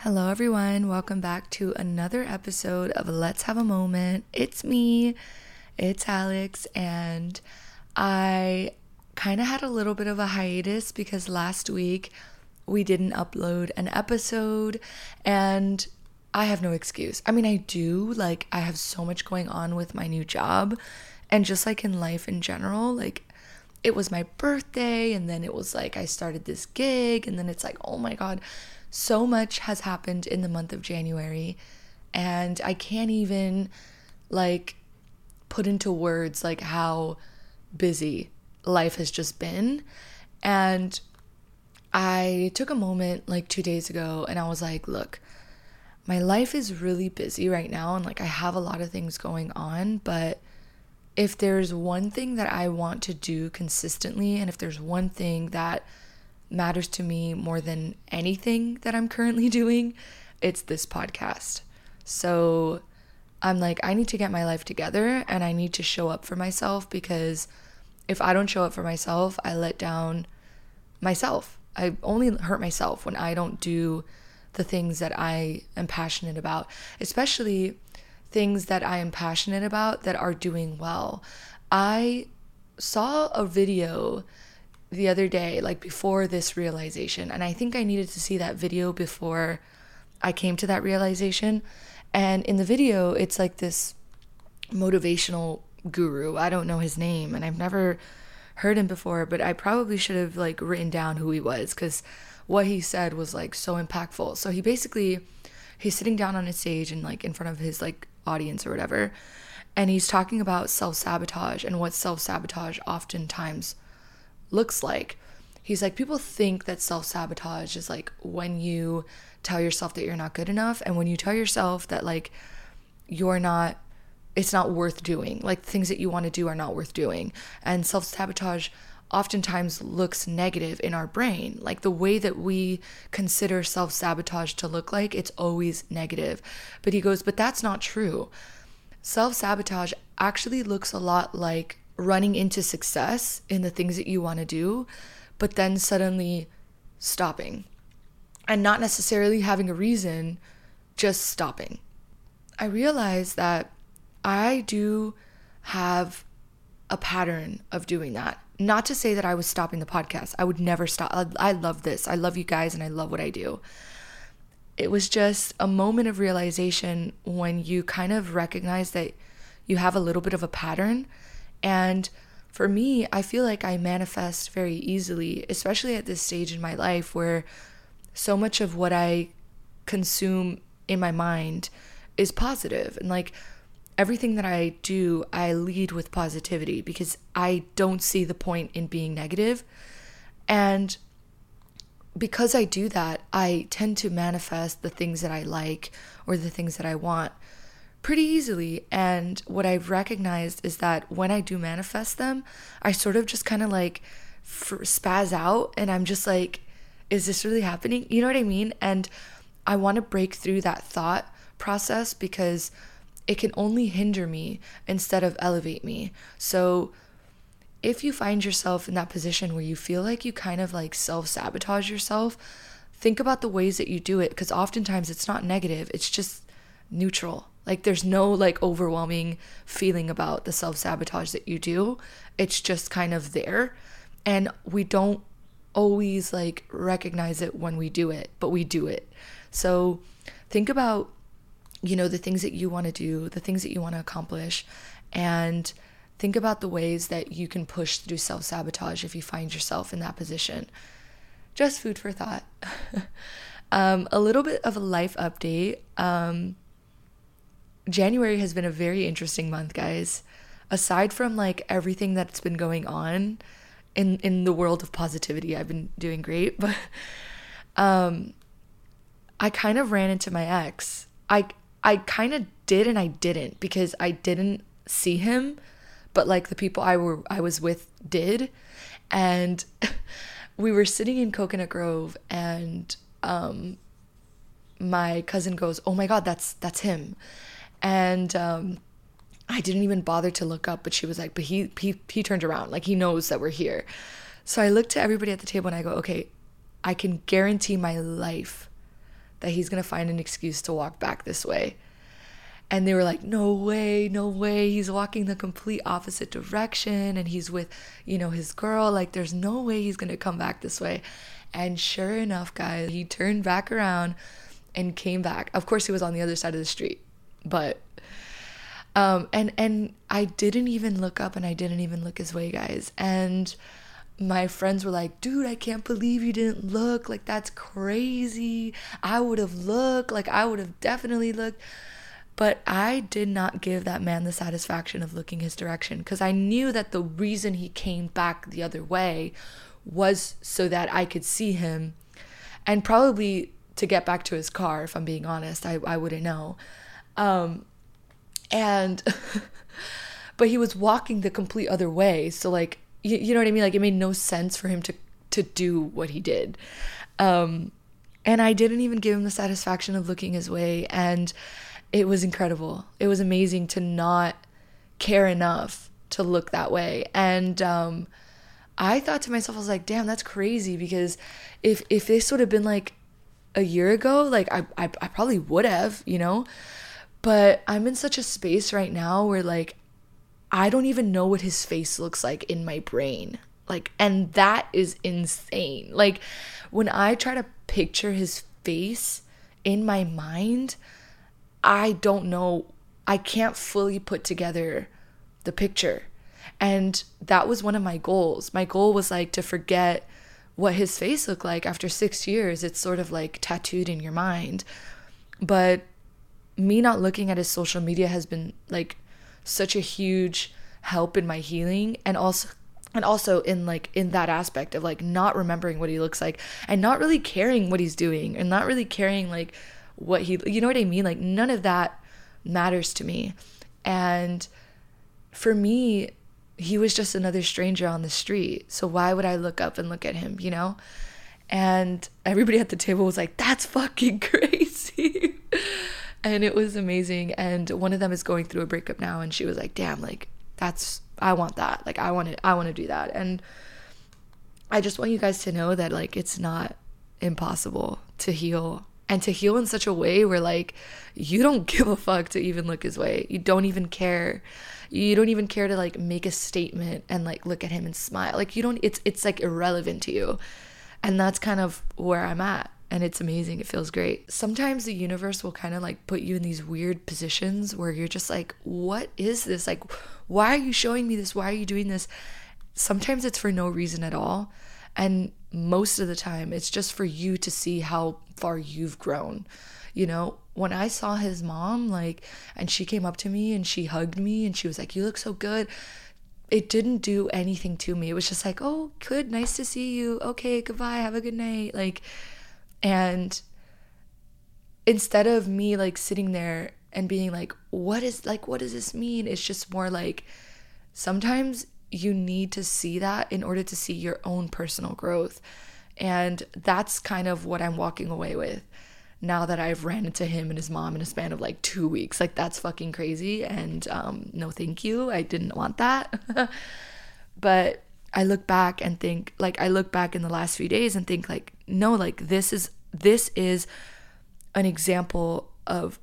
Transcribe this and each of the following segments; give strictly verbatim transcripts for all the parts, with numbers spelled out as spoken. Hello everyone, welcome back to another episode of Let's Have a Moment. It's me, it's Alex, and I kind of had a little bit of a hiatus because last week we didn't upload an episode and I have no excuse. I mean, I do, like, I have so much going on with my new job and just like in life in general, like, it was my birthday and then it was like I started this gig and then it's like, oh my god, so much has happened in the month of January and I can't even like put into words like how busy life has just been. And I took a moment like two days ago and I was like, look, my life is really busy right now and like I have a lot of things going on, but if there's one thing that I want to do consistently and if there's one thing that matters to me more than anything that I'm currently doing, it's this podcast. So I'm like, I need to get my life together and I need to show up for myself, because if I don't show up for myself, I let down myself. I only hurt myself when I don't do the things that I am passionate about, especially things that I am passionate about that are doing well. I saw a video the other day, like before this realization, and I think I needed to see that video before I came to that realization. And in the video, it's like this motivational guru. I don't know his name and I've never heard him before, but I probably should have like written down who he was, because what he said was like so impactful. So he basically, he's sitting down on a stage and like in front of his like audience or whatever, and he's talking about self-sabotage and what self-sabotage oftentimes looks like. He's like, people think that self-sabotage is like when you tell yourself that you're not good enough and when you tell yourself that like you're not, it's not worth doing, like things that you want to do are not worth doing. And self-sabotage oftentimes looks negative in our brain. Like the way that we consider self-sabotage to look like, it's always negative. But he goes, but that's not true. Self-sabotage actually looks a lot like running into success in the things that you want to do, but then suddenly stopping and not necessarily having a reason, just stopping. I realized that I do have a pattern of doing that. Not to say that I was stopping the podcast. I would never stop. I, I love this. I love you guys and I love what I do. It was just a moment of realization when you kind of recognize that you have a little bit of a pattern. And for me, I feel like I manifest very easily, especially at this stage in my life where so much of what I consume in my mind is positive. And like everything that I do, I lead with positivity because I don't see the point in being negative. And because I do that, I tend to manifest the things that I like or the things that I want pretty easily. And what I've recognized is that when I do manifest them, I sort of just kind of like f- spaz out and I'm just like, is this really happening? You know what I mean? And I want to break through that thought process because it can only hinder me instead of elevate me. So if you find yourself in that position where you feel like you kind of like self-sabotage yourself, think about the ways that you do it, because oftentimes it's not negative, it's just neutral. Like there's no like overwhelming feeling about the self-sabotage that you do. It's just kind of there. And we don't always like recognize it when we do it, but we do it. So think about, you know, the things that you want to do, the things that you want to accomplish, and think about the ways that you can push through self-sabotage if you find yourself in that position. Just food for thought. um, a little bit of a life update. Um, January has been a very interesting month, guys. Aside from like everything that's been going on in in the world of positivity, I've been doing great, but um I kind of ran into my ex. I I kind of did and I didn't, because I didn't see him, but like the people I were I was with did. And we were sitting in Coconut Grove and um my cousin goes, "Oh my god, that's that's him." And um, I didn't even bother to look up, but she was like, but he, he he turned around, like he knows that we're here. So I looked to everybody at the table and I go, okay, I can guarantee my life that he's going to find an excuse to walk back this way. And they were like, no way, no way. He's walking the complete opposite direction and he's with, you know, his girl. Like, there's no way he's going to come back this way. And sure enough, guys, he turned back around and came back. Of course, he was on the other side of the street. But, um, and, and I didn't even look up and I didn't even look his way, guys. And my friends were like, dude, I can't believe you didn't look. Like, that's crazy. I would have looked. Like, I would have definitely looked. But I did not give that man the satisfaction of looking his direction, because I knew that the reason he came back the other way was so that I could see him and probably to get back to his car, if I'm being honest. I, I wouldn't know. Um, and, but he was walking the complete other way. So like, you, you know what I mean? Like, it made no sense for him to, to do what he did. Um, and I didn't even give him the satisfaction of looking his way. And it was incredible. It was amazing to not care enough to look that way. And um, I thought to myself, I was like, damn, that's crazy. Because if if this would have been like a year ago, like I, I, I probably would have, you know. But I'm in such a space right now where like I don't even know what his face looks like in my brain. Like, and that is insane. Like, when I try to picture his face in my mind, I don't know, I can't fully put together the picture. And that was one of my goals. My goal was like to forget what his face looked like after six years. It's sort of like tattooed in your mind. But me not looking at his social media has been like such a huge help in my healing, and also and also in like in that aspect of like not remembering what he looks like and not really caring what he's doing and not really caring like what he, you know what I mean? Like, none of that matters to me. And for me, he was just another stranger on the street. So why would I look up and look at him, you know? And everybody at the table was like, that's fucking crazy. And it was amazing. And one of them is going through a breakup now. And she was like, damn, like, that's, I want that. Like, I want to, I want to do that. And I just want you guys to know that like, it's not impossible to heal. And to heal in such a way where, like, you don't give a fuck to even look his way. You don't even care. You don't even care to, like, make a statement and, like, look at him and smile. Like, you don't, it's, it's like, irrelevant to you. And that's kind of where I'm at. And it's amazing. It feels great. Sometimes the universe will kind of, like, put you in these weird positions where you're just like, what is this? Like, why are you showing me this? Why are you doing this? Sometimes it's for no reason at all. And most of the time, it's just for you to see how far you've grown. You know, when I saw his mom, like, and she came up to me and she hugged me and she was like, you look so good. It didn't do anything to me. It was just like, oh, good. Nice to see you. Okay, goodbye. Have a good night. Like, and instead of me like sitting there and being like, what is like, what does this mean? It's just more like, sometimes you need to see that in order to see your own personal growth. And that's kind of what I'm walking away with now that I've ran into him and his mom in a span of like two weeks. Like, that's fucking crazy. And um, no, thank you. I didn't want that. But I look back and think, like, I look back in the last few days and think like, no, like this is, this is an example of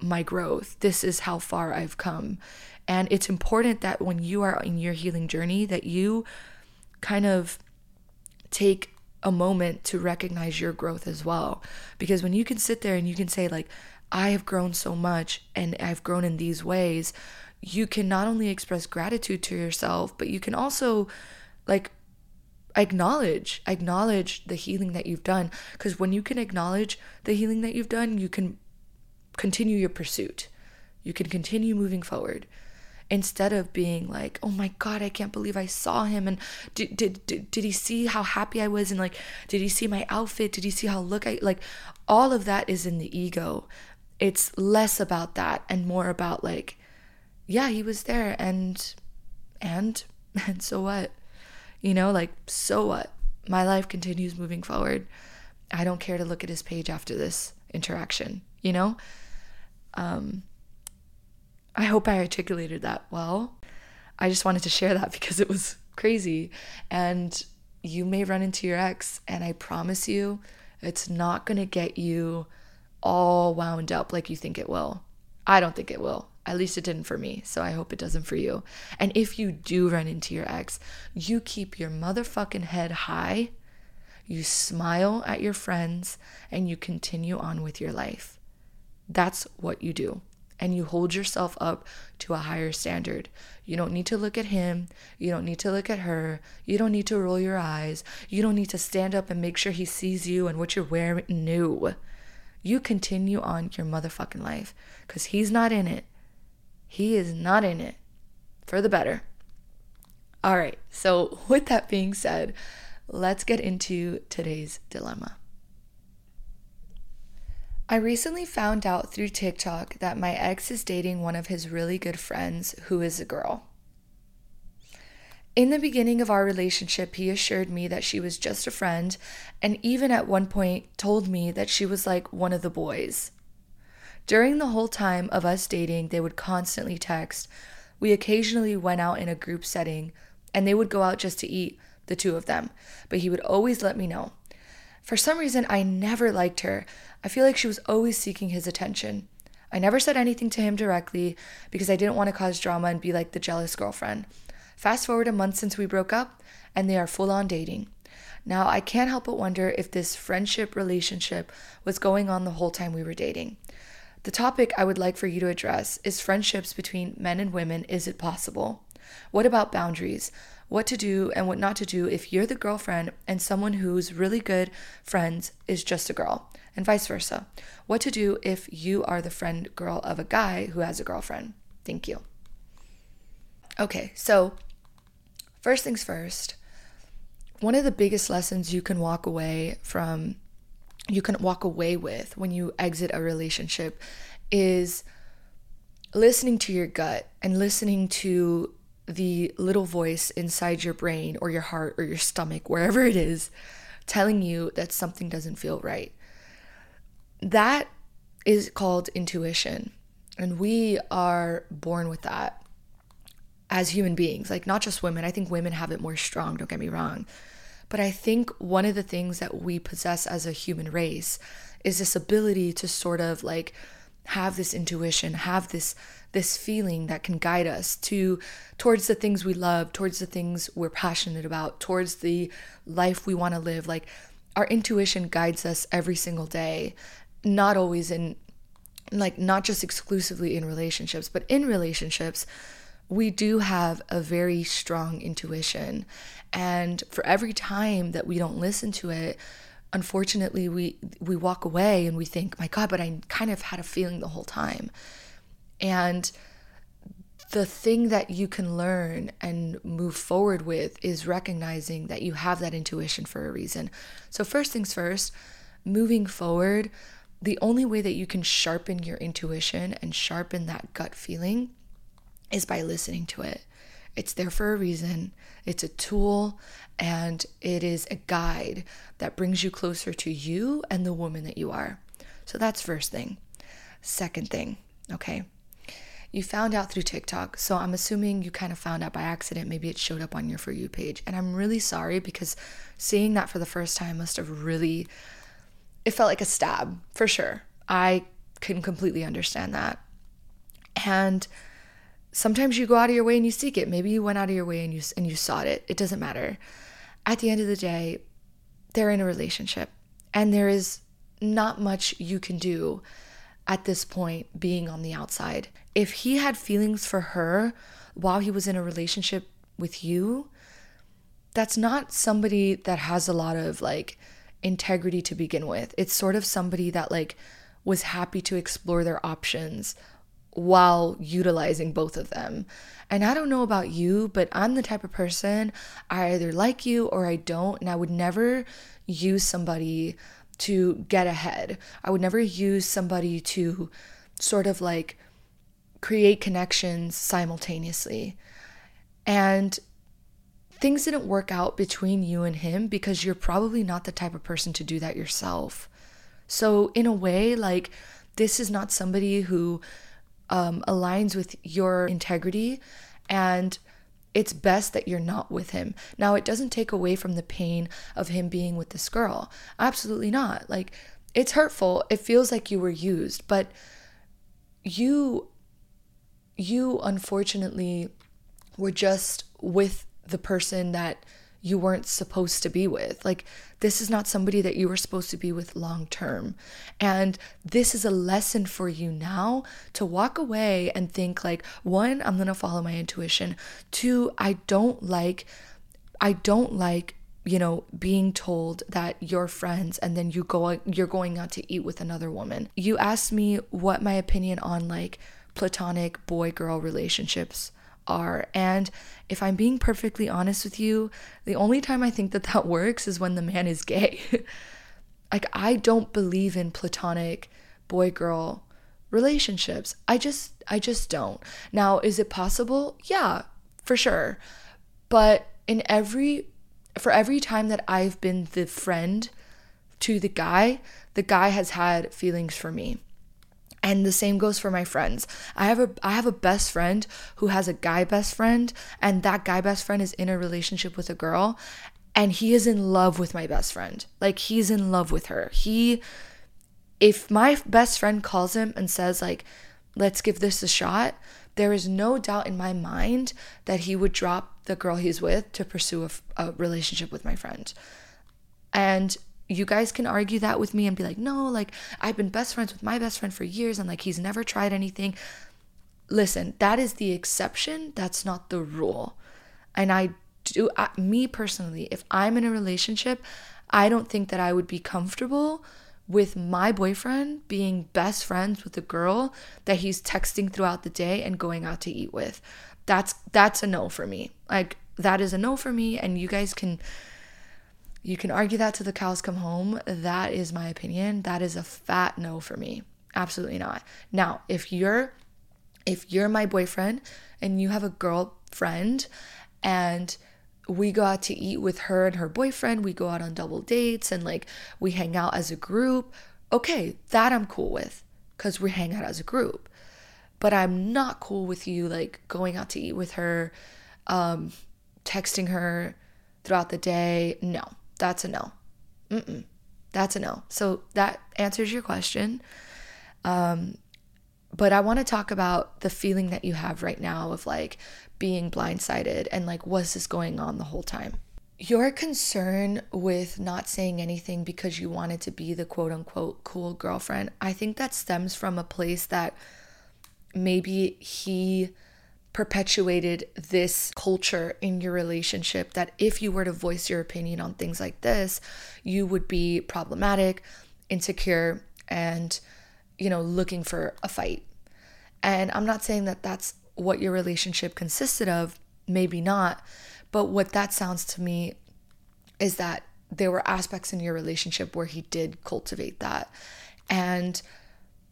my growth. This is how far I've come. And it's important that when you are in your healing journey, that you kind of take a moment to recognize your growth as well. Because when you can sit there and you can say like, I have grown so much and I've grown in these ways, you can not only express gratitude to yourself, but you can also like acknowledge, acknowledge the healing that you've done. Because when you can acknowledge the healing that you've done, you can continue your pursuit. You can continue moving forward. Instead of being like, oh my God, I can't believe I saw him. And did, did, did, did he see how happy I was? And like, did he see my outfit? Did he see how look I, like, all of that is in the ego. It's less about that and more about like, yeah, he was there. And, and, and so what, you know, like, so what? My life continues moving forward. I don't care to look at his page after this interaction, you know? Um, I hope I articulated that well. I just wanted to share that because it was crazy. And you may run into your ex, and I promise you, it's not going to get you all wound up like you think it will. I don't think it will. At least it didn't for me, so I hope it doesn't for you. And if you do run into your ex, you keep your motherfucking head high, you smile at your friends, and you continue on with your life. That's what you do. And you hold yourself up to a higher standard. You don't need to look at him. You don't need to look at her. You don't need to roll your eyes. You don't need to stand up and make sure he sees you and what you're wearing. No. You continue on your motherfucking life because he's not in it. He is not in it. For the better. All right. So with that being said, let's get into today's dilemma. I recently found out through TikTok that my ex is dating one of his really good friends who is a girl. In the beginning of our relationship, he assured me that she was just a friend, and even at one point told me that she was like one of the boys. During the whole time of us dating, they would constantly text. We occasionally went out in a group setting, and they would go out just to eat, the two of them, but he would always let me know. For some reason, I never liked her. I feel like she was always seeking his attention. I never said anything to him directly because I didn't want to cause drama and be like the jealous girlfriend. Fast forward a month since we broke up, and they are full-on dating. Now, I can't help but wonder if this friendship relationship was going on the whole time we were dating. The topic I would like for you to address is friendships between men and women. Is it possible? What about boundaries? What to do and what not to do if you're the girlfriend and someone who's really good friends is just a girl, and vice versa. What to do if you are the friend girl of a guy who has a girlfriend. Thank you. Okay, so first things first, one of the biggest lessons you can walk away from, you can walk away with when you exit a relationship is listening to your gut and listening to the little voice inside your brain or your heart or your stomach, wherever it is, telling you that something doesn't feel right. That is called intuition. And we are born with that as human beings, like not just women. I think women have it more strong, don't get me wrong. But I think one of the things that we possess as a human race is this ability to sort of like have this intuition, have this this feeling that can guide us to towards the things we love, towards the things we're passionate about, towards the life we want to live. Like our intuition guides us every single day, not always in like not just exclusively in relationships, but in relationships, we do have a very strong intuition. And for every time that we don't listen to it, unfortunately, we we walk away and we think, my God, but I kind of had a feeling the whole time. And the thing that you can learn and move forward with is recognizing that you have that intuition for a reason. So first things first, moving forward, the only way that you can sharpen your intuition and sharpen that gut feeling is by listening to it. It's there for a reason. It's a tool, and it is a guide that brings you closer to you and the woman that you are. So that's first thing. Second thing, okay, you found out through TikTok. So I'm assuming you kind of found out by accident. Maybe it showed up on your For You page. And I'm really sorry because seeing that for the first time must have really, it felt like a stab for sure. I can completely understand that. And sometimes you go out of your way and you seek it. Maybe you went out of your way and you and you sought it. It doesn't matter. At the end of the day, they're in a relationship, and there is not much you can do at this point being on the outside. If he had feelings for her while he was in a relationship with you, that's not somebody that has a lot of like integrity to begin with. It's sort of somebody that like was happy to explore their options while utilizing both of them. And I don't know about you, but I'm the type of person, I either like you or I don't, and I would never use somebody to get ahead. I would never use somebody to sort of like create connections simultaneously. And things didn't work out between you and him because you're probably not the type of person to do that yourself. So in a way, like this is not somebody who Um, aligns with your integrity, and it's best that you're not with him. Now, it doesn't take away from the pain of him being with this girl. Absolutely not. Like, It's hurtful. It feels like you were used, but you, you unfortunately were just with the person that you weren't supposed to be with. Like, this is not somebody that you were supposed to be with long term. And this is a lesson for you now to walk away and think like, one, I'm going to follow my intuition. Two, I don't like, I don't like, you know, being told that you're friends and then you go, you're going out to eat with another woman. You asked me what my opinion on like platonic boy-girl relationships are. And if I'm being perfectly honest with you, the only time I think that that works is when the man is gay. Like, I don't believe in platonic boy-girl relationships. I just, I just don't. Now, is it possible? Yeah, for sure. But in every For every time that I've been the friend to the guy, the guy has had feelings for me. And the same goes for my friends. I have a I have a best friend who has a guy best friend, and that guy best friend is in a relationship with a girl, and he is in love with my best friend. Like, he's in love with her. He, if my best friend calls him and says like, let's give this a shot, there is no doubt in my mind that he would drop the girl he's with to pursue a, a relationship with my friend. And you guys can argue that with me and be like, no, like, I've been best friends with my best friend for years and like he's never tried anything. Listen, that is the exception. That's not the rule. And I do, I, me personally, if I'm in a relationship, I don't think that I would be comfortable with my boyfriend being best friends with a girl that he's texting throughout the day and going out to eat with. That's that's a no for me. Like, that is a no for me, and you guys can you can argue that till the cows come home. That is my opinion. That is a fat no for me. Absolutely not. Now, if you're if you're my boyfriend and you have a girlfriend and we go out to eat with her and her boyfriend, we go out on double dates and like we hang out as a group, okay, that I'm cool with because we hang out as a group. But I'm not cool with you like going out to eat with her, um, texting her throughout the day. No, that's a no. Mm-mm, that's a no. So that answers your question. Um, but I want to talk about the feeling that you have right now of like being blindsided and like, was this going on the whole time? Your concern with not saying anything because you wanted to be the quote unquote cool girlfriend, I think that stems from a place that maybe he perpetuated this culture in your relationship that if you were to voice your opinion on things like this, you would be problematic, insecure, and, you know, looking for a fight. And I'm not saying that that's what your relationship consisted of, maybe not, but what that sounds to me is that there were aspects in your relationship where he did cultivate that. And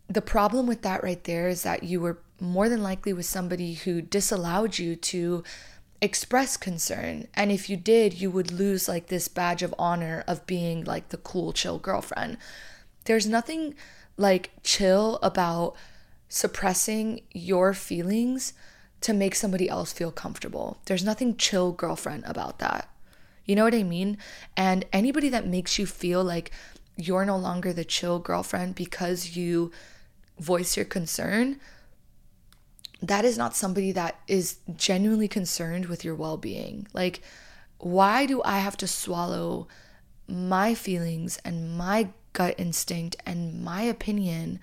the problem with that right there is that you were more than likely with somebody who disallowed you to express concern, and if you did, you would lose like this badge of honor of being like the cool, chill girlfriend. There's nothing like chill about suppressing your feelings to make somebody else feel comfortable. There's nothing chill girlfriend about that. You know what I mean? And anybody that makes you feel like you're no longer the chill girlfriend because you voice your concern, that is not somebody that is genuinely concerned with your well-being. Like, why do I have to swallow my feelings and my gut instinct and my opinion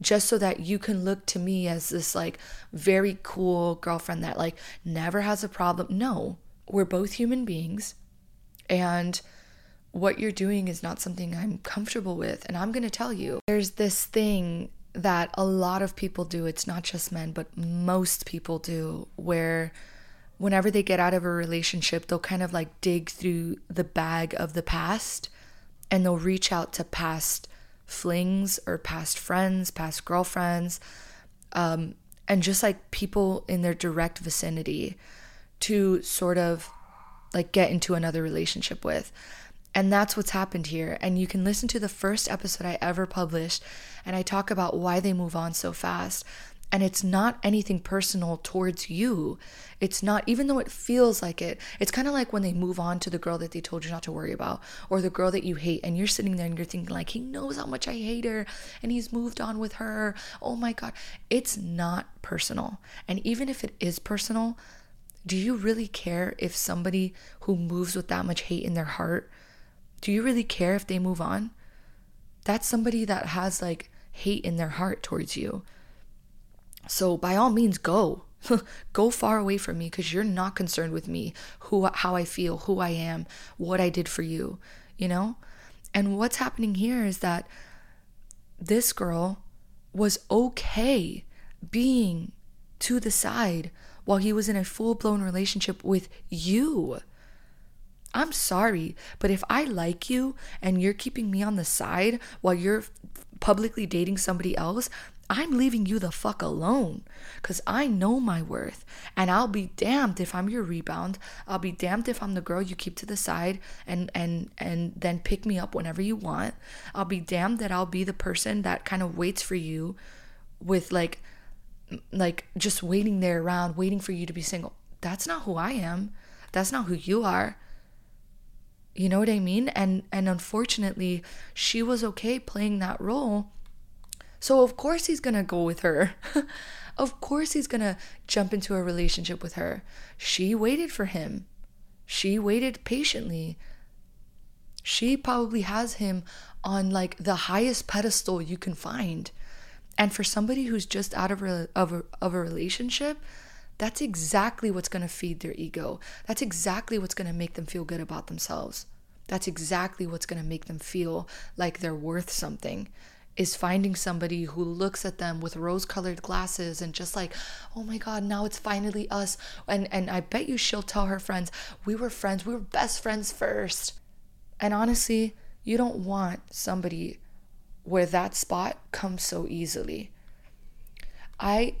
just so that you can look to me as this like very cool girlfriend that like never has a problem? No, we're both human beings, and what you're doing is not something I'm comfortable with. And I'm going to tell you, there's this thing that a lot of people do. It's not just men, but most people do, where whenever they get out of a relationship, they'll kind of like dig through the bag of the past and they'll reach out to past flings or past friends, past girlfriends, um, and just like people in their direct vicinity to sort of like get into another relationship with. And that's what's happened here. And you can listen to the first episode I ever published, and I talk about why they move on so fast And it's not anything personal towards you. It's not, even though it feels like it, it's kind of like when they move on to the girl that they told you not to worry about, or the girl that you hate, and you're sitting there and you're thinking like, he knows how much I hate her and he's moved on with her. Oh my God. It's not personal. And even if it is personal, do you really care if somebody who moves with that much hate in their heart, do you really care if they move on? That's somebody that has like hate in their heart towards you. So by all means, go. Go far away from me, because you're not concerned with me, who, how I feel, who I am, what I did for you, you know? And what's happening here is that this girl was okay being to the side while he was in a full-blown relationship with you. I'm sorry, but if I like you and you're keeping me on the side while you're publicly dating somebody else, I'm leaving you the fuck alone, because I know my worth, and I'll be damned if I'm your rebound. I'll be damned if I'm the girl you keep to the side and and and then pick me up whenever you want. I'll be damned that I'll be the person that kind of waits for you with like like just waiting there around, waiting for you to be single. That's not who I am. That's not who you are. You know what I mean? And and unfortunately, she was okay playing that role. So of course he's going to go with her. Of course he's going to jump into a relationship with her. She waited for him. She waited patiently. She probably has him on like the highest pedestal you can find. And for somebody who's just out of, re- of, a, of a relationship, that's exactly what's going to feed their ego. That's exactly what's going to make them feel good about themselves. That's exactly what's going to make them feel like they're worth something, is finding somebody who looks at them with rose-colored glasses and just like, oh my God, now it's finally us. And and I bet you she'll tell her friends, we were friends, we were best friends first. And honestly, you don't want somebody where that spot comes so easily. I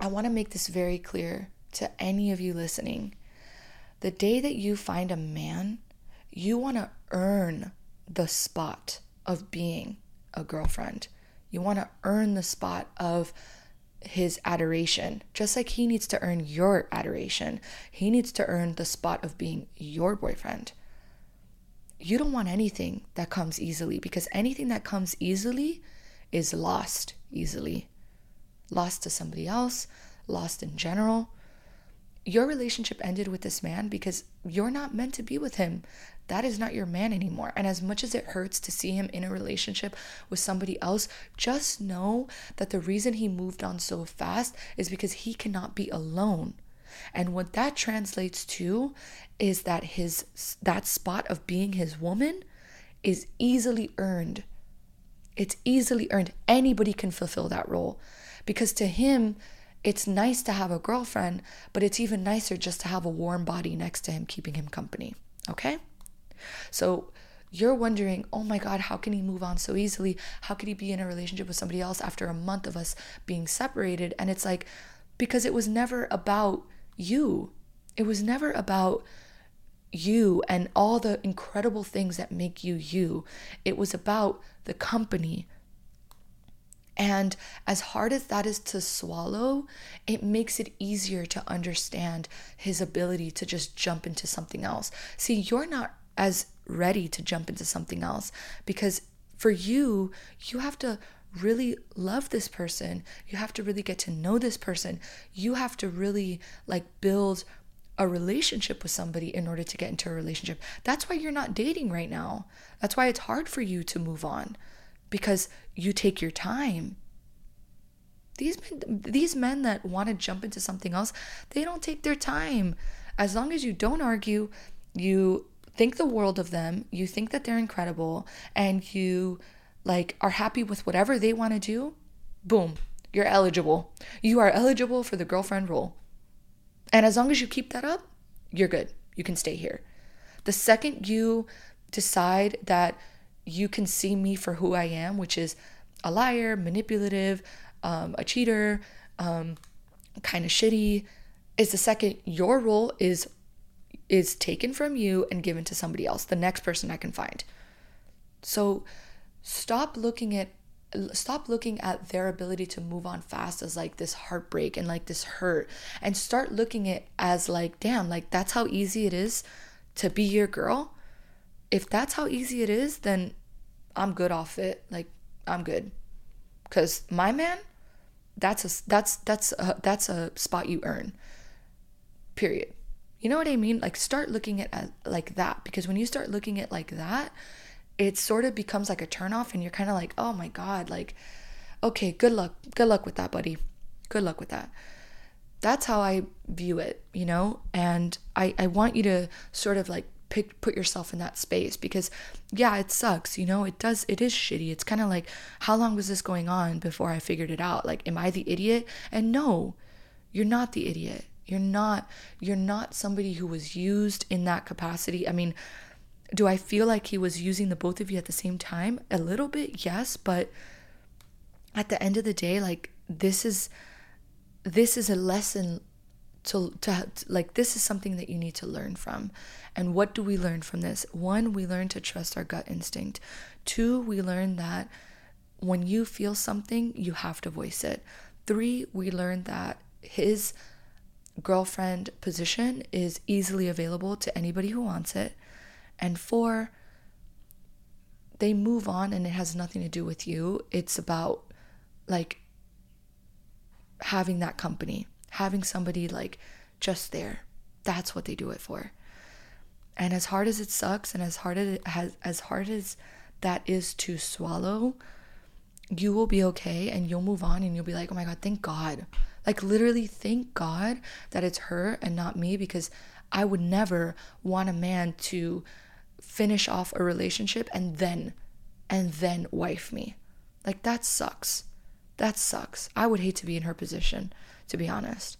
I want to make this very clear to any of you listening. The day that you find a man, you want to earn the spot of being a girlfriend. You want to earn the spot of his adoration, just like he needs to earn your adoration. He needs to earn the spot of being your boyfriend. You don't want anything that comes easily, because anything that comes easily is lost easily. Lost to somebody else, lost in general. Your relationship ended with this man because you're not meant to be with him. That is not your man anymore. And as much as it hurts to see him in a relationship with somebody else, just know that the reason he moved on so fast is because he cannot be alone. And what that translates to is that his that spot of being his woman is easily earned. It's easily earned. Anybody can fulfill that role. Because to him, it's nice to have a girlfriend, but it's even nicer just to have a warm body next to him, keeping him company, okay? So you're wondering, oh my God, how can he move on so easily? How could he be in a relationship with somebody else after a month of us being separated? And it's like, because it was never about you. It was never about you and all the incredible things that make you you. It was about the company. And as hard as that is to swallow, it makes it easier to understand his ability to just jump into something else. See, you're not as ready to jump into something else, because for you, you have to really love this person. You have to really get to know this person. You have to really like build a relationship with somebody in order to get into a relationship. That's why you're not dating right now. That's why it's hard for you to move on, because you take your time. These men, these men that want to jump into something else, they don't take their time. As long as you don't argue, you think the world of them, you think that they're incredible, and you like are happy with whatever they want to do, boom, you're eligible. You are eligible for the girlfriend role. And as long as you keep that up, you're good. You can stay here. The second you decide that you can see me for who I am, which is a liar, manipulative, um, a cheater, um, kind of shitty, is the second your role is is taken from you and given to somebody else, the next person I can find. So stop looking at stop looking at their ability to move on fast as like this heartbreak and like this hurt, and start looking at it as like, damn, like that's how easy it is to be your girl. If that's how easy it is, then I'm good off it. Like, I'm good. Because my man, that's a that's that's a, that's a spot you earn, period. You know what I mean? Like, start looking at it like that, because when you start looking at it like that, it sort of becomes like a turnoff, and you're kind of like, oh my god, like, okay, good luck, good luck with that, buddy, good luck with that. That's how I view it, you know. And I I want you to sort of like pick put yourself in that space, because yeah, it sucks, you know, it does, it is shitty. It's kind of like, how long was this going on before I figured it out? Like, am I the idiot? And no, you're not the idiot. You're not, you're not somebody who was used in that capacity. I mean, do I feel like he was using the both of you at the same time? A little bit, yes, but at the end of the day, like, this is, this is a lesson to, to, like, this is something that you need to learn from. And what do we learn from this? One, we learn to trust our gut instinct. Two, we learn that when you feel something, you have to voice it. Three, we learn that his girlfriend position is easily available to anybody who wants it. And four, they move on, and it has nothing to do with you. It's about like having that company, having somebody like just there. That's what they do it for. And as hard as it sucks, and as hard as it has, as hard as that is to swallow, you will be okay, and you'll move on, and you'll be like, oh my god, thank god. Like, literally, thank god that it's her and not me, because I would never want a man to finish off a relationship and then, and then wife me. Like, that sucks. That sucks. I would hate to be in her position, to be honest.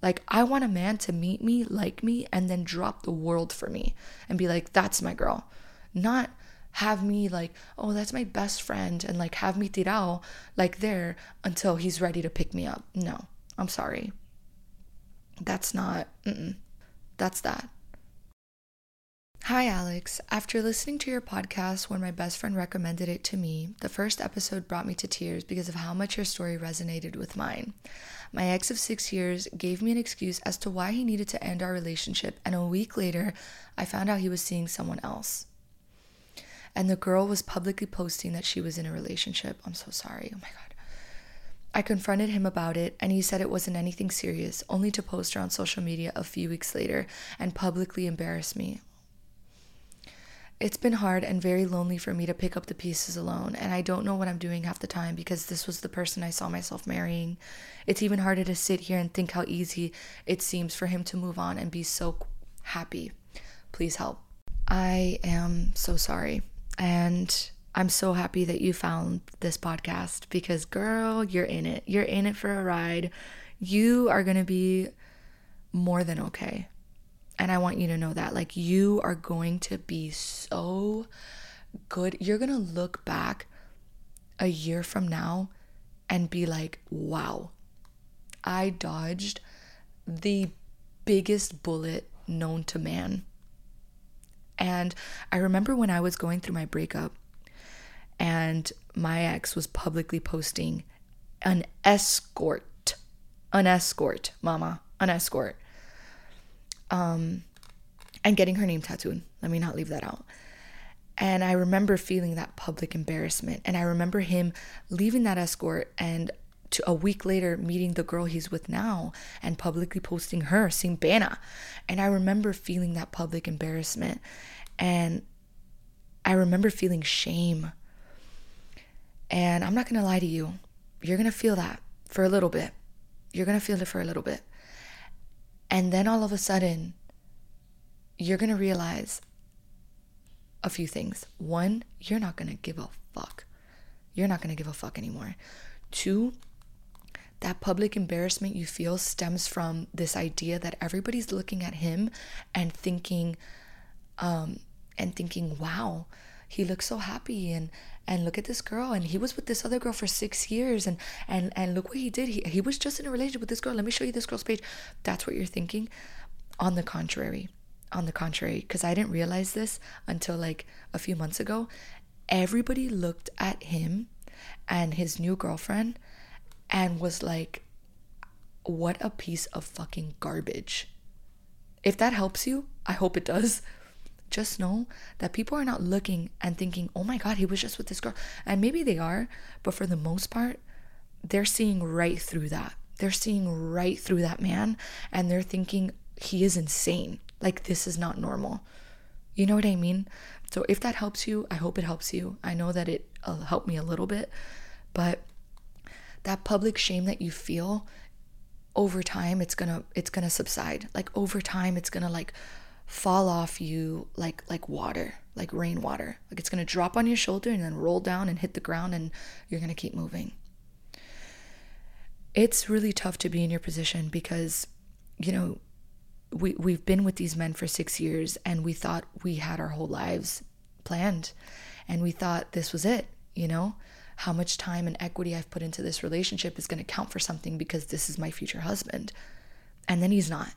Like, I want a man to meet me, like me, and then drop the world for me and be like, that's my girl. Not have me like, oh, that's my best friend, and like have me tirao like there until he's ready to pick me up. No, I'm sorry. That's not, mm-mm. That's that. Hi, Alex. After listening to your podcast when my best friend recommended it to me, the first episode brought me to tears because of how much your story resonated with mine. My ex of six years gave me an excuse as to why he needed to end our relationship, and a week later, I found out he was seeing someone else. And the girl was publicly posting that she was in a relationship. I'm so sorry. Oh my god. I confronted him about it, and he said it wasn't anything serious, only to post her on social media a few weeks later and publicly embarrass me. It's been hard and very lonely for me to pick up the pieces alone, and I don't know what I'm doing half the time because this was the person I saw myself marrying. It's even harder to sit here and think how easy it seems for him to move on and be so happy. Please help. I am so sorry, and I'm so happy that you found this podcast, because girl, you're in it. You're in it for a ride. You are going to be more than okay. And I want you to know that. Like, you are going to be so good. You're going to look back a year from now and be like, wow, I dodged the biggest bullet known to man. And I remember when I was going through my breakup, and my ex was publicly posting an escort, an escort, mama, an escort, um, and getting her name tattooed. Let me not leave that out. And I remember feeling that public embarrassment. And I remember him leaving that escort and to a week later meeting the girl he's with now and publicly posting her, Simpana. And I remember feeling that public embarrassment. And I remember feeling shame. And I'm not going to lie to you. You're going to feel that for a little bit. You're going to feel it for a little bit. And then all of a sudden, you're going to realize a few things. One, you're not going to give a fuck. You're not going to give a fuck anymore. Two, that public embarrassment you feel stems from this idea that everybody's looking at him and thinking, um, and thinking, wow, he looks so happy, and and look at this girl, and he was with this other girl for six years, and and and look what he did. He he was just in a relationship with this girl. Let me show you this girl's page. That's what you're thinking. On the contrary, on the contrary, because I didn't realize this until like a few months ago, everybody looked at him and his new girlfriend and was like, what a piece of fucking garbage. If that helps you, I hope it does. Just know that people are not looking and thinking, oh my God, he was just with this girl. And maybe they are, but for the most part, they're seeing right through that. They're seeing right through that man, and they're thinking he is insane. Like, this is not normal. You know what I mean? So if that helps you, I hope it helps you. I know that it uh, helped me a little bit, but that public shame that you feel, over time, it's gonna it's gonna subside. Like, over time, it's gonna like fall off you like like water, like rainwater. Like, it's gonna drop on your shoulder and then roll down and hit the ground, and you're gonna keep moving. It's really tough to be in your position because, you know, we, we've been with these men for six years and we thought we had our whole lives planned and we thought this was it, you know? How much time and equity I've put into this relationship is going to count for something because this is my future husband. And then he's not.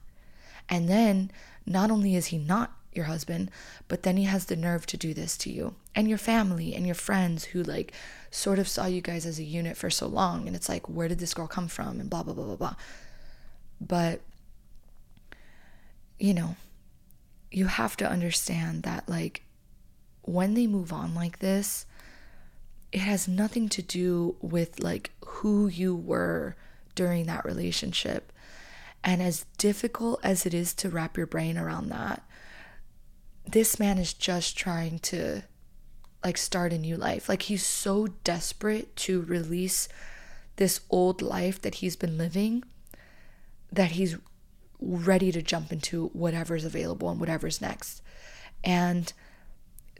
And then not only is he not your husband, but then he has the nerve to do this to you and your family and your friends who like sort of saw you guys as a unit for so long, and it's like, where did this girl come from, and blah blah blah blah blah. But you know, you have to understand that like when they move on like this, it has nothing to do with like who you were during that relationship. And as difficult as it is to wrap your brain around that, this man is just trying to like start a new life. Like, he's so desperate to release this old life that he's been living that he's ready to jump into whatever's available and whatever's next. And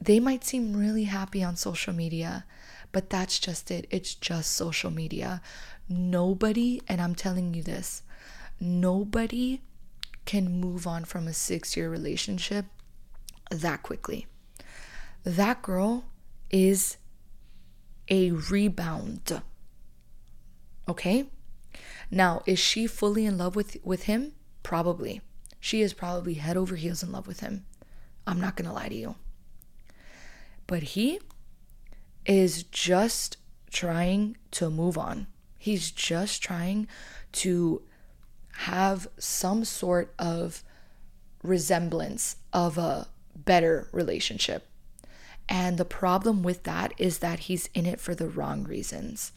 they might seem really happy on social media, but that's just it. It's just social media. Nobody, and I'm telling you this, nobody can move on from a six-year relationship that quickly. That girl is a rebound. Okay? Now, is she fully in love with, with him? Probably. She is probably head over heels in love with him. I'm not going to lie to you. But he is just trying to move on. He's just trying to have some sort of resemblance of a better relationship. And the problem with that is that he's in it for the wrong reasons.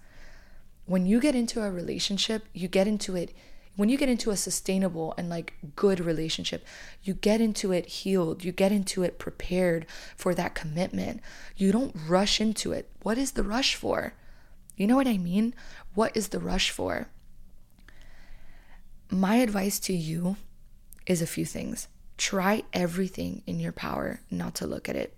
When you get into a relationship, you get into it, when you get into a sustainable and like good relationship, you get into it healed, you get into it prepared for that commitment. You don't rush into it. What is the rush for? You know what I mean? What is the rush for? My advice to you is a few things. Try everything in your power not to look at it.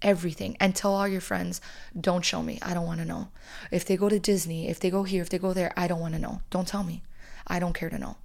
Everything. And tell all your friends, don't show me. I don't want to know. If they go to Disney, if they go here, if they go there, I don't want to know. Don't tell me. I don't care to know.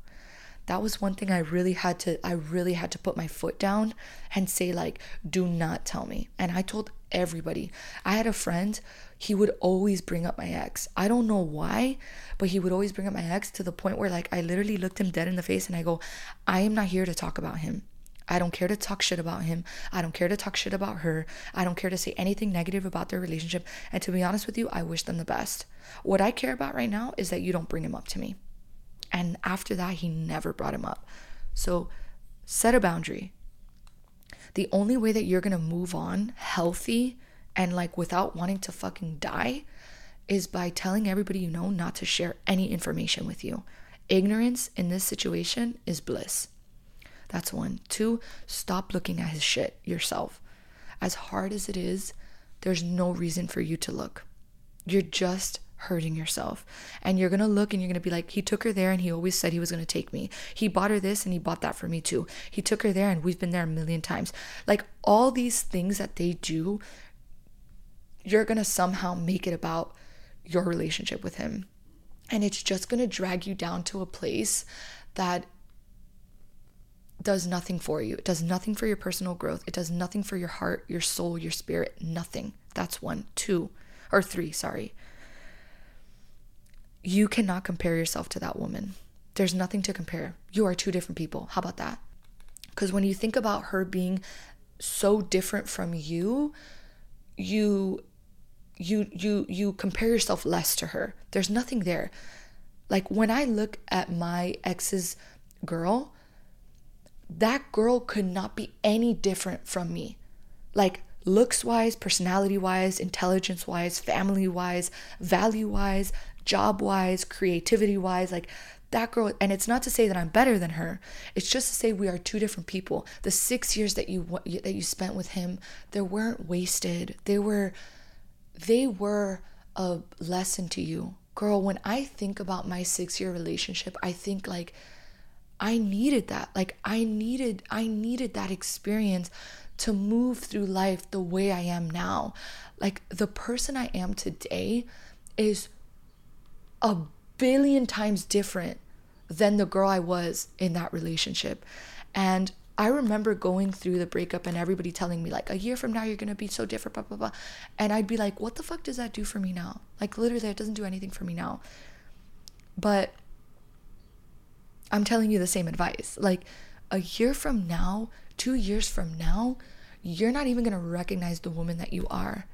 That was one thing I really had to, I really had to put my foot down and say, like, do not tell me. And I told everybody. I had a friend, he would always bring up my ex. I don't know why, but he would always bring up my ex to the point where like I literally looked him dead in the face and I go, I am not here to talk about him. I don't care to talk shit about him. I don't care to talk shit about her. I don't care to say anything negative about their relationship. And to be honest with you, I wish them the best. What I care about right now is that you don't bring him up to me. And after that, he never brought him up. So set a boundary. The only way that you're going to move on healthy and like without wanting to fucking die is by telling everybody you know not to share any information with you. Ignorance in this situation is bliss. That's one. Two, stop looking at his shit yourself. As hard as it is, there's no reason for you to look. You're just hurting yourself. And you're going to look and you're going to be like, he took her there and he always said he was going to take me. He bought her this and he bought that for me too. He took her there and we've been there a million times. Like, all these things that they do, you're going to somehow make it about your relationship with him. And it's just going to drag you down to a place that does nothing for you. It does nothing for your personal growth. It does nothing for your heart, your soul, your spirit, nothing. That's one. Two, or three, sorry. You cannot compare yourself to that woman. There's nothing to compare. You are two different people. How about that? Because when you think about her being so different from you, you you you you compare yourself less to her. There's nothing there. Like, when I look at my ex's girl, that girl could not be any different from me. Like, looks-wise, personality-wise, intelligence-wise, family-wise, value-wise, job-wise, creativity-wise, like, that girl. And it's not to say that I'm better than her. It's just to say we are two different people. The six years that you that you spent with him, they weren't wasted. They were, they were a lesson to you. Girl, when I think about my six-year relationship, I think, like, I needed that. Like, I needed, I needed that experience to move through life the way I am now. Like, the person I am today is a billion times different than the girl I was in that relationship. And I remember going through the breakup and everybody telling me, like, a year from now, you're going to be so different, blah, blah, blah. And I'd be like, what the fuck does that do for me now? Like, literally, it doesn't do anything for me now. But I'm telling you the same advice. Like, a year from now, two years from now, you're not even going to recognize the woman that you are.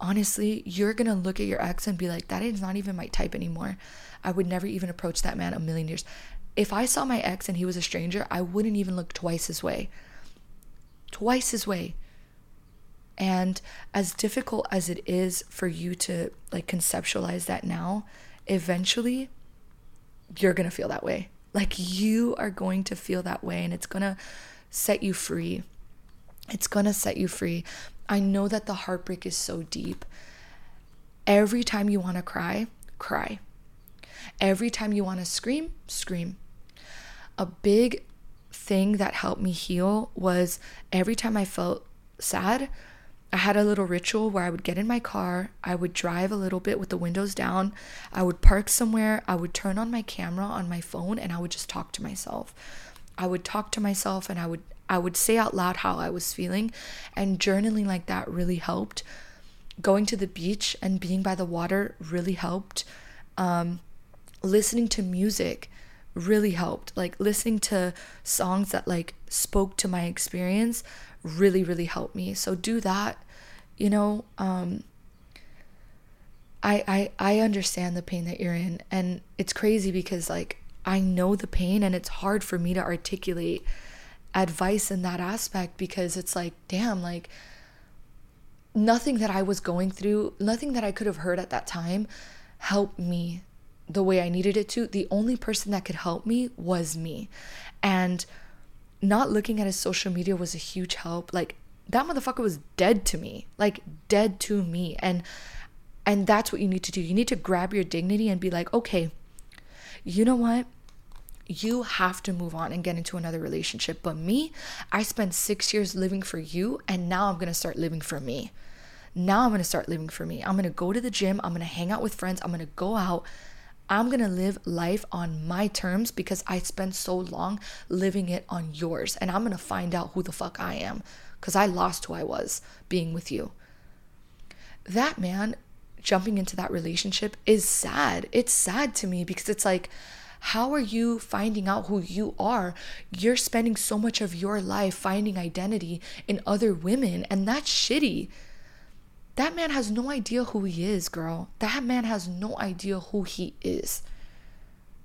Honestly, you're going to look at your ex and be like, that is not even my type anymore. I would never even approach that man a million years. If I saw my ex and he was a stranger, I wouldn't even look twice his way. Twice his way. And as difficult as it is for you to, like, conceptualize that now, eventually you're going to feel that way. Like, you are going to feel that way, and it's going to set you free. It's going to set you free. I know that the heartbreak is so deep. Every time you want to cry, cry. Every time you want to scream, scream. A big thing that helped me heal was, every time I felt sad, I had a little ritual where I would get in my car, I would drive a little bit with the windows down, I would park somewhere, I would turn on my camera on my phone, and I would just talk to myself. I would talk to myself and I would I would say out loud how I was feeling, and journaling like that really helped. Going to the beach and being by the water really helped. Um, listening to music really helped. Like, listening to songs that, like, spoke to my experience really, really helped me. So do that, you know. Um, I I I understand the pain that you're in, and it's crazy because, like, I know the pain, and it's hard for me to articulate advice in that aspect, because it's like, damn, like, nothing that I was going through, nothing that I could have heard at that time helped me the way I needed it to. The only person that could help me was me. And not looking at his social media was a huge help. Like, that motherfucker was dead to me, like, dead to me. And and that's what you need to do. You need to grab your dignity and be like, okay, you know what? You have to move on and get into another relationship. But me, I spent six years living for you, and now I'm going to start living for me. Now I'm going to start living for me. I'm going to go to the gym. I'm going to hang out with friends. I'm going to go out. I'm going to live life on my terms, because I spent so long living it on yours. And I'm going to find out who the fuck I am, because I lost who I was being with you. That man jumping into that relationship is sad. It's sad to me, because it's like, how are you finding out who you are? You're spending so much of your life finding identity in other women, and that's shitty. That man has no idea who he is, girl. That man has no idea who he is.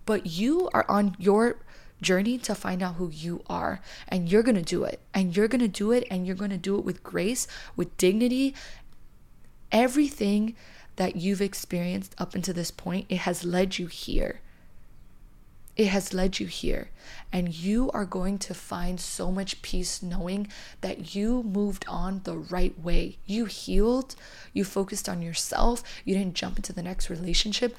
But you are on your journey to find out who you are, and you're going to do it, and you're going to do it, and you're going to do it with grace, with dignity. Everything that you've experienced up until this point, it has led you here. It has led you here, and you are going to find so much peace knowing that you moved on the right way. You healed, you focused on yourself, you didn't jump into the next relationship.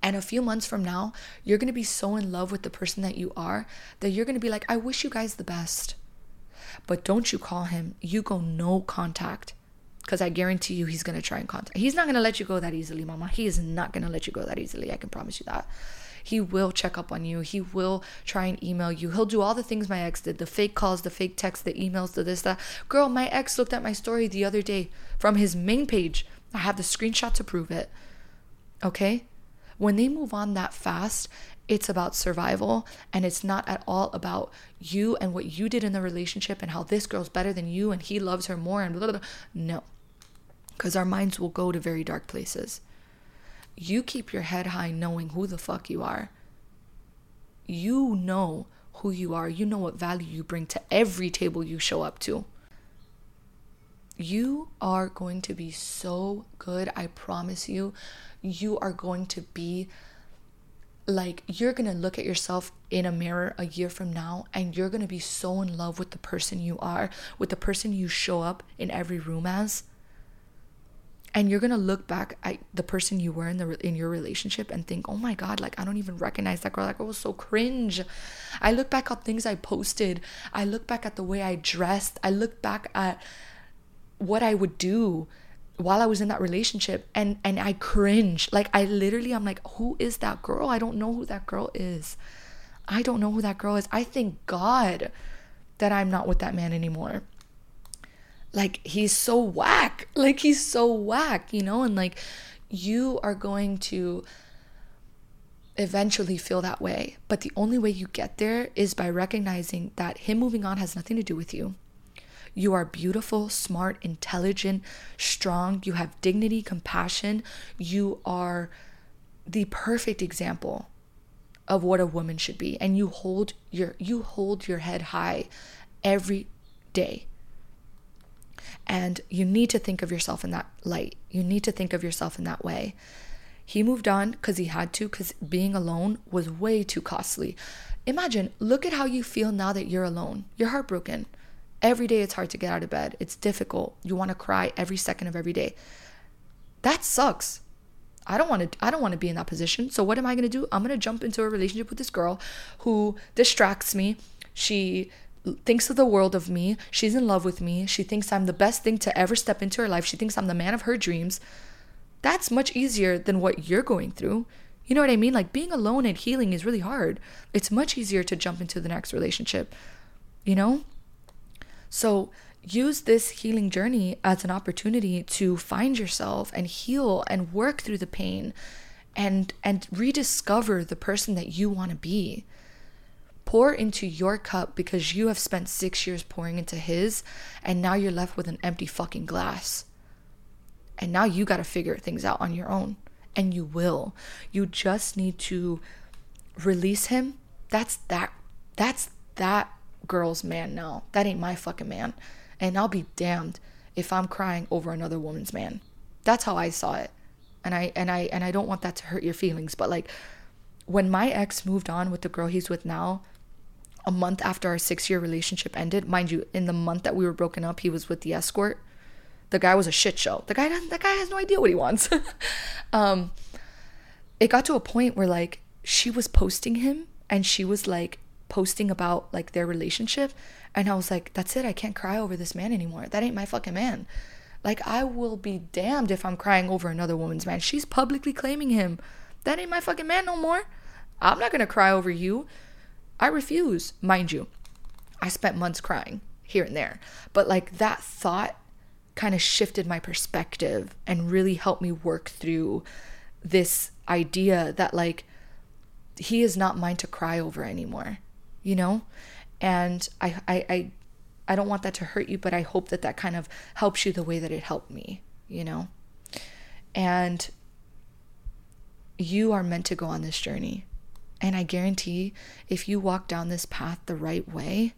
And a few months from now, you're going to be so in love with the person that you are that you're going to be like, I wish you guys the best. But don't you call him. You go no contact, because I guarantee you he's going to try and contact. He's not going to let you go that easily, mama. He is not going to let you go that easily. I can promise you that. He will check up on you. He will try and email you. He'll do all the things my ex did. The fake calls, the fake texts, the emails, the this, that. Girl, my ex looked at my story the other day from his main page. I have the screenshot to prove it. Okay? When they move on that fast, it's about survival, and it's not at all about you and what you did in the relationship and how this girl's better than you and he loves her more and blah, blah, blah. No. because our minds will go to very dark places. You keep your head high knowing who the fuck you are. You know who you are. You know what value you bring to every table you show up to. You are going to be so good, I promise you. You are going to be like, you're going to look at yourself in a mirror a year from now, and you're going to be so in love with the person you are, with the person you show up in every room as. And you're going to look back at the person you were in the in your relationship and think, oh my God, like, I don't even recognize that girl. That girl was so cringe. I look back at things I posted. I look back at the way I dressed. I look back at what I would do while I was in that relationship. And, and I cringe. Like, I literally, I'm like, who is that girl? I don't know who that girl is. I don't know who that girl is. I thank God that I'm not with that man anymore. Like, he's so whack. Like, he's so whack, you know? And, like, you are going to eventually feel that way. But the only way you get there is by recognizing that him moving on has nothing to do with you. You are beautiful, smart, intelligent, strong. You have dignity, compassion. You are the perfect example of what a woman should be. And you hold your, you hold your head high every day. And you need to think of yourself in that light. You need to think of yourself in that way. He moved on because he had to, because being alone was way too costly. Imagine, look at how you feel now that you're alone. You're heartbroken. Every day it's hard to get out of bed. It's difficult. You want to cry every second of every day. That sucks. I don't want to, I don't want to be in that position. So what am I going to do? I'm going to jump into a relationship with this girl who distracts me. She thinks of the world of me. She's in love with me. She thinks I'm the best thing to ever step into her life. She thinks I'm the man of her dreams. That's much easier than what you're going through. You know what I mean? Like, being alone and healing is really hard. It's much easier to jump into the next relationship, you know? So use this healing journey as an opportunity to find yourself and heal and work through the pain and and rediscover the person that you want to be. Pour into your cup, because you have spent six years pouring into his, and now you're left with an empty fucking glass. And now you got to figure things out on your own, and you will. You just need to release him. That's that. That's that girl's man now. That ain't my fucking man. And I'll be damned if I'm crying over another woman's man. That's how I saw it. And I and I and I don't want that to hurt your feelings, but like, when my ex moved on with the girl he's with now, a month after our six-year relationship ended, mind you, in the month that we were broken up, he was with the escort. The guy was a shit show. The guy doesn't, that guy has no idea what he wants. um, it got to a point where, like, she was posting him, and she was, like, posting about, like, their relationship. And I was like, that's it. I can't cry over this man anymore. That ain't my fucking man. Like, I will be damned if I'm crying over another woman's man. She's publicly claiming him. That ain't my fucking man no more. I'm not going to cry over you. I refuse. Mind you, I spent months crying here and there. But, like, that thought kind of shifted my perspective and really helped me work through this idea that, like, he is not mine to cry over anymore, you know? And I, I, I, I don't want that to hurt you, but I hope that that kind of helps you the way that it helped me, you know? And you are meant to go on this journey. And I guarantee, if you walk down this path the right way,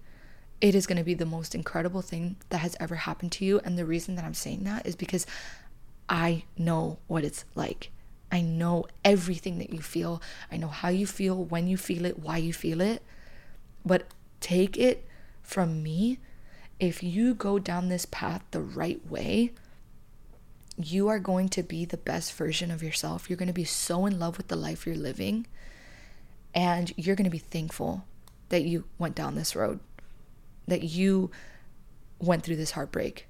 it is going to be the most incredible thing that has ever happened to you. And the reason that I'm saying that is because I know what it's like. I know everything that you feel. I know how you feel, when you feel it, why you feel it. But take it from me, if you go down this path the right way, you are going to be the best version of yourself. You're going to be so in love with the life you're living. And you're going to be thankful that you went down this road, that you went through this heartbreak.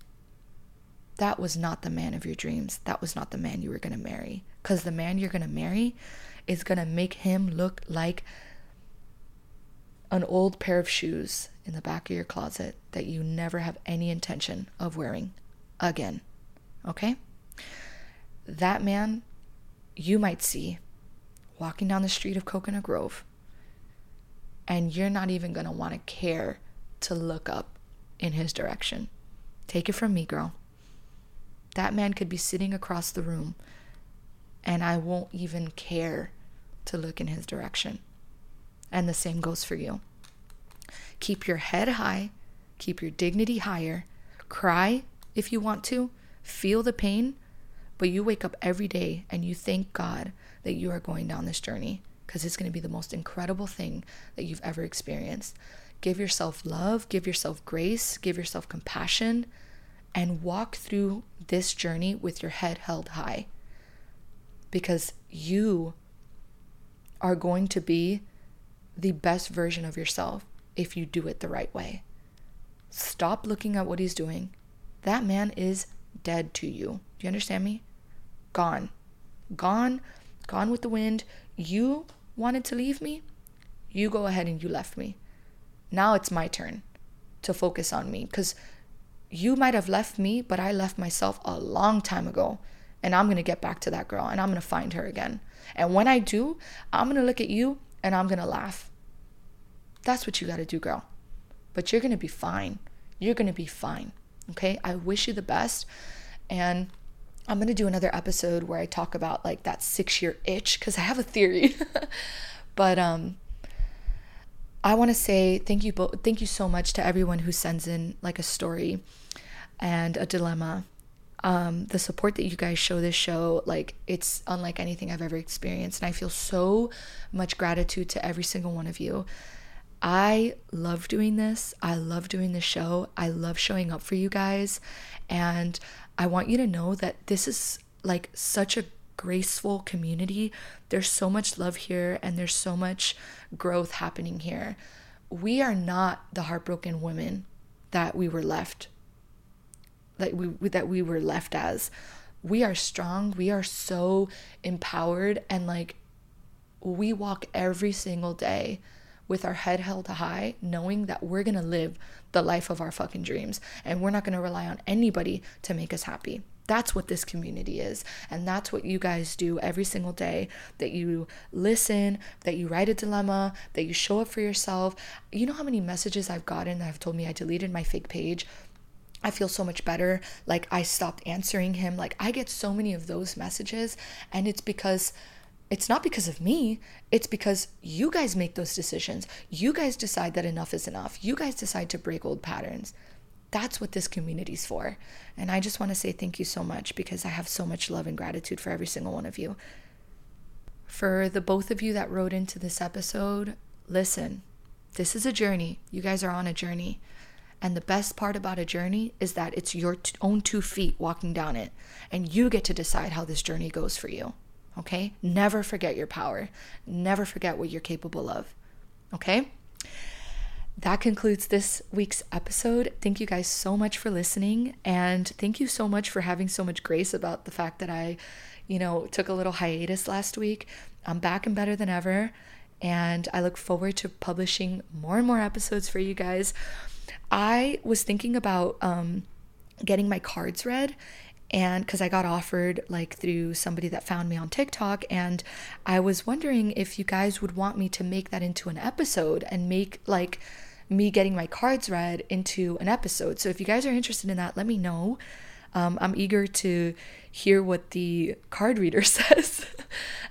That was not the man of your dreams. That was not the man you were going to marry. Because the man you're going to marry is going to make him look like an old pair of shoes in the back of your closet that you never have any intention of wearing again. Okay? That man you might see walking down the street of Coconut Grove, and you're not even going to want to care to look up in his direction. Take it from me, girl. That man could be sitting across the room, and I won't even care to look in his direction. And the same goes for you. Keep your head high. Keep your dignity higher. Cry if you want to. Feel the pain. But you wake up every day and you thank God that you are going down this journey, because it's going to be the most incredible thing that you've ever experienced. Give yourself love. Give yourself grace. Give yourself compassion. And walk through this journey with your head held high, because you are going to be the best version of yourself if you do it the right way. Stop looking at what he's doing. That man is dead to you. Do you understand me? Gone. Gone. Gone with the wind. You wanted to leave me. You go ahead and you left me. Now it's my turn to focus on me, because you might have left me, but I left myself a long time ago. And I'm going to get back to that girl, and I'm going to find her again. And when I do, I'm going to look at you and I'm going to laugh. That's what you got to do, girl. But you're going to be fine. You're going to be fine. Okay? I wish you the best. And I'm going to do another episode where I talk about like that six-year itch, because I have a theory. But um, I want to say thank you bo- thank you so much to everyone who sends in like a story and a dilemma. Um, the support that you guys show this show, like, it's unlike anything I've ever experienced. And I feel so much gratitude to every single one of you. I love doing this. I love doing this show. I love showing up for you guys. And I want you to know that this is like such a graceful community. There's so much love here, and there's so much growth happening here. We are not the heartbroken women that we were left that we that we were left as. We are strong. We are so empowered, and like, we walk every single day with our head held high, knowing that we're gonna live the life of our fucking dreams, and we're not gonna rely on anybody to make us happy. That's what this community is, and that's what you guys do every single day, that you listen, that you write a dilemma, that you show up for yourself. You know how many messages I've gotten that have told me I deleted my fake page? I feel so much better. Like, I stopped answering him. Like, I get so many of those messages, and it's because, it's not because of me. It's because you guys make those decisions. You guys decide that enough is enough. You guys decide to break old patterns. That's what this community's for. And I just want to say thank you so much, because I have so much love and gratitude for every single one of you. For the both of you that wrote into this episode, listen, this is a journey. You guys are on a journey. And the best part about a journey is that it's your t- own two feet walking down it. And you get to decide how this journey goes for you. Okay? Never forget your power. Never forget what you're capable of. Okay? That concludes this week's episode. Thank you guys so much for listening. And thank you so much for having so much grace about the fact that I, you know, took a little hiatus last week. I'm back and better than ever. And I look forward to publishing more and more episodes for you guys. I was thinking about um, getting my cards read, and because I got offered like through somebody that found me on TikTok, and I was wondering if you guys would want me to make that into an episode and make like me getting my cards read into an episode. So if you guys are interested in that, let me know. Um, I'm eager to hear what the card reader says.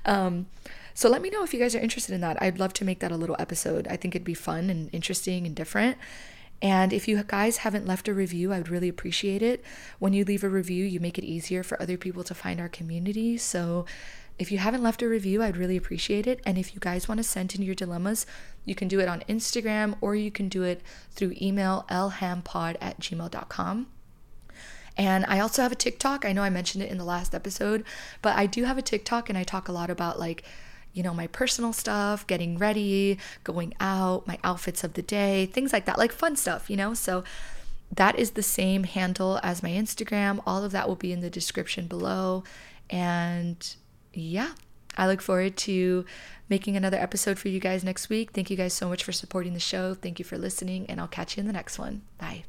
um, so let me know if you guys are interested in that. I'd love to make that a little episode. I think it'd be fun and interesting and different. And if you guys haven't left a review, I would really appreciate it. When you leave a review, you make it easier for other people to find our community. So if you haven't left a review, I'd really appreciate it. And if you guys want to send in your dilemmas, you can do it on Instagram, or you can do it through email, l h a m pod at gmail dot com. And I also have a TikTok. I know I mentioned it in the last episode, but I do have a TikTok, and I talk a lot about like, you know, my personal stuff, getting ready, going out, my outfits of the day, things like that, like fun stuff, you know? So that is the same handle as my Instagram. All of that will be in the description below. And yeah, I look forward to making another episode for you guys next week. Thank you guys so much for supporting the show. Thank you for listening, and I'll catch you in the next one. Bye.